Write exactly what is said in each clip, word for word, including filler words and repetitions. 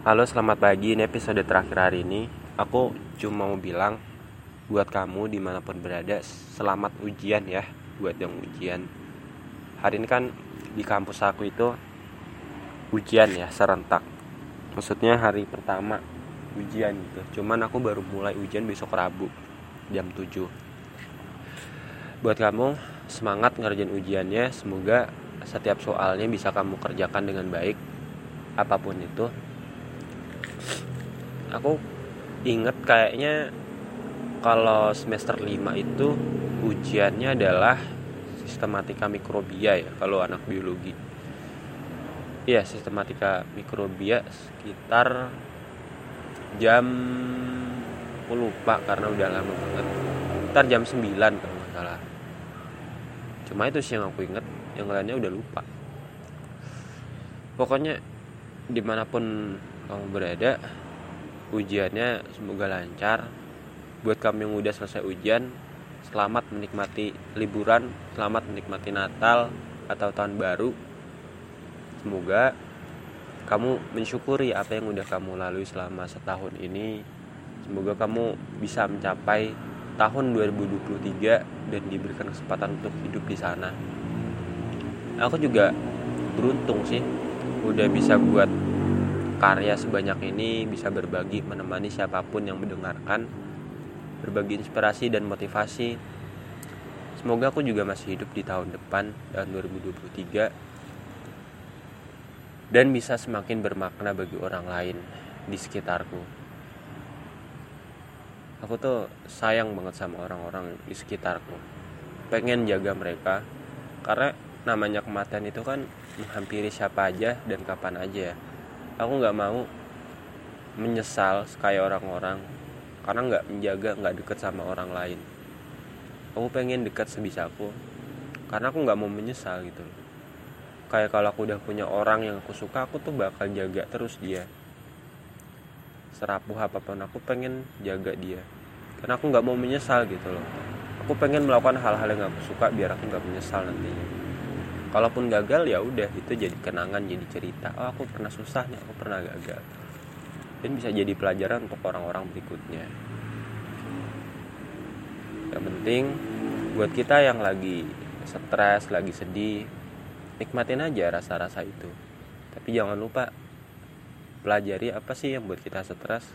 Halo, selamat pagi. Ini episode terakhir hari ini. Aku cuma mau bilang buat kamu dimanapun berada, selamat ujian ya. Buat yang ujian hari ini kan di kampus aku itu ujian ya, serentak. Maksudnya hari pertama ujian gitu. Cuman aku baru mulai ujian besok Rabu jam tujuh. Buat kamu, semangat ngerjain ujiannya. Semoga setiap soalnya bisa kamu kerjakan dengan baik, apapun itu. Aku inget kayaknya kalau semester lima itu ujiannya adalah sistematika mikrobia ya, kalau anak biologi. Iya, sistematika mikrobia sekitar jam, aku lupa karena udah lama banget, sekitar jam sembilan kalau nggak salah. Cuma itu sih yang aku inget, yang lainnya udah lupa. Pokoknya dimanapun kamu berada, ujiannya semoga lancar. Buat kamu yang udah selesai ujian, selamat menikmati liburan, selamat menikmati Natal atau Tahun Baru. Semoga kamu mensyukuri apa yang udah kamu lalui selama setahun ini. Semoga kamu bisa mencapai tahun dua ribu dua puluh tiga dan diberikan kesempatan untuk hidup di sana. Aku juga beruntung sih udah bisa buat karya sebanyak ini, bisa berbagi, menemani siapapun yang mendengarkan, berbagi inspirasi dan motivasi. Semoga aku juga masih hidup di tahun depan, tahun dua ribu dua puluh tiga, dan bisa semakin bermakna bagi orang lain di sekitarku. Aku tuh sayang banget sama orang-orang di sekitarku, pengen jaga mereka, karena namanya kematian itu kan menghampiri siapa aja dan kapan aja ya. Aku gak mau menyesal kayak orang-orang karena gak menjaga, gak deket sama orang lain. Aku pengen deket sebisa aku karena aku gak mau menyesal gitu. Kayak kalau aku udah punya orang yang aku suka, aku tuh bakal jaga terus dia. Serapuh apapun aku pengen jaga dia, karena aku gak mau menyesal gitu loh. Aku pengen melakukan hal-hal yang aku suka biar aku gak menyesal nantinya. Kalaupun gagal ya udah, itu jadi kenangan, jadi cerita. Oh, aku pernah susah nih, aku pernah gagal. Dan bisa jadi pelajaran untuk orang-orang berikutnya. Yang penting buat kita yang lagi stres, lagi sedih, nikmatin aja rasa-rasa itu. Tapi jangan lupa pelajari apa sih yang buat kita stres,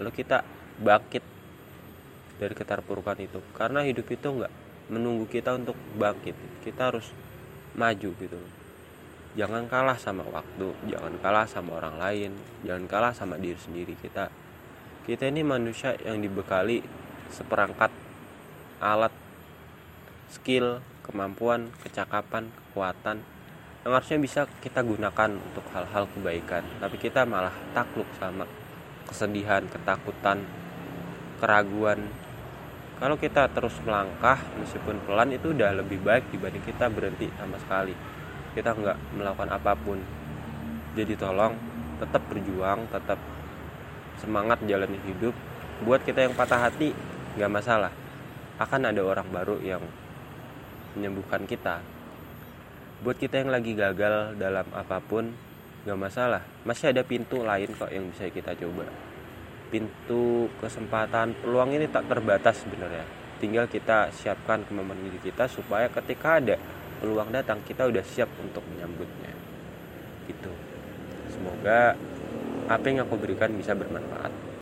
lalu kita bangkit dari keterpurukan itu. Karena hidup itu gak menunggu kita untuk bangkit. Kita harus maju gitu. Jangan kalah sama waktu, jangan kalah sama orang lain, jangan kalah sama diri sendiri kita. Kita ini manusia yang dibekali seperangkat alat, skill, kemampuan, kecakapan, kekuatan yang harusnya bisa kita gunakan untuk hal-hal kebaikan. Tapi kita malah takluk sama kesedihan, ketakutan, keraguan. Kalau kita terus melangkah meskipun pelan, itu udah lebih baik dibanding kita berhenti sama sekali, kita nggak melakukan apapun. Jadi tolong tetap berjuang, tetap semangat jalani hidup. Buat kita yang patah hati, nggak masalah, akan ada orang baru yang menyembuhkan kita. Buat kita yang lagi gagal dalam apapun, nggak masalah, masih ada pintu lain kok yang bisa kita coba. Pintu kesempatan, peluang ini tak terbatas sebenarnya. Tinggal kita siapkan kemampuan diri kita supaya ketika ada peluang datang, kita udah siap untuk menyambutnya. Gitu. Semoga apa yang aku berikan bisa bermanfaat.